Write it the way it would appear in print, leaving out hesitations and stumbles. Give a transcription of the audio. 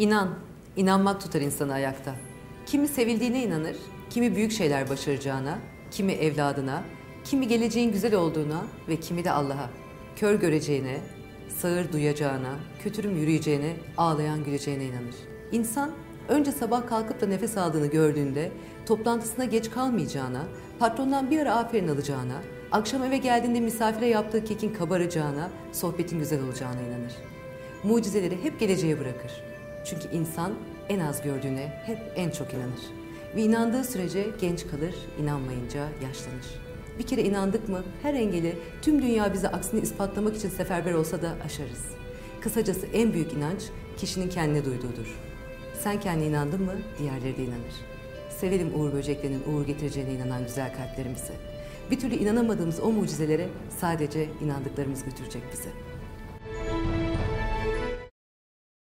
İnan, inanmak tutar insanı ayakta. Kimi sevildiğine inanır, kimi büyük şeyler başaracağına, kimi evladına, kimi geleceğin güzel olduğuna ve kimi de Allah'a. Kör göreceğine, sağır duyacağına, kötürüm yürüyeceğine, ağlayan güleceğine inanır. İnsan önce sabah kalkıp da nefes aldığını gördüğünde toplantısına geç kalmayacağına, patrondan bir ara aferin alacağına, akşam eve geldiğinde misafire yaptığı kekin kabaracağına, sohbetin güzel olacağına inanır. Mucizeleri hep geleceğe bırakır. Çünkü insan en az gördüğüne hep en çok inanır. Ve inandığı sürece genç kalır, inanmayınca yaşlanır. Bir kere inandık mı her engeli, tüm dünya bize aksini ispatlamak için seferber olsa da aşarız. Kısacası en büyük inanç kişinin kendine duyduğudur. Sen kendine inandın mı diğerleri de inanır. Severim uğur böceklerinin uğur getireceğine inanan güzel kalplerimizi. Bir türlü inanamadığımız o mucizelere sadece inandıklarımız götürecek bizi.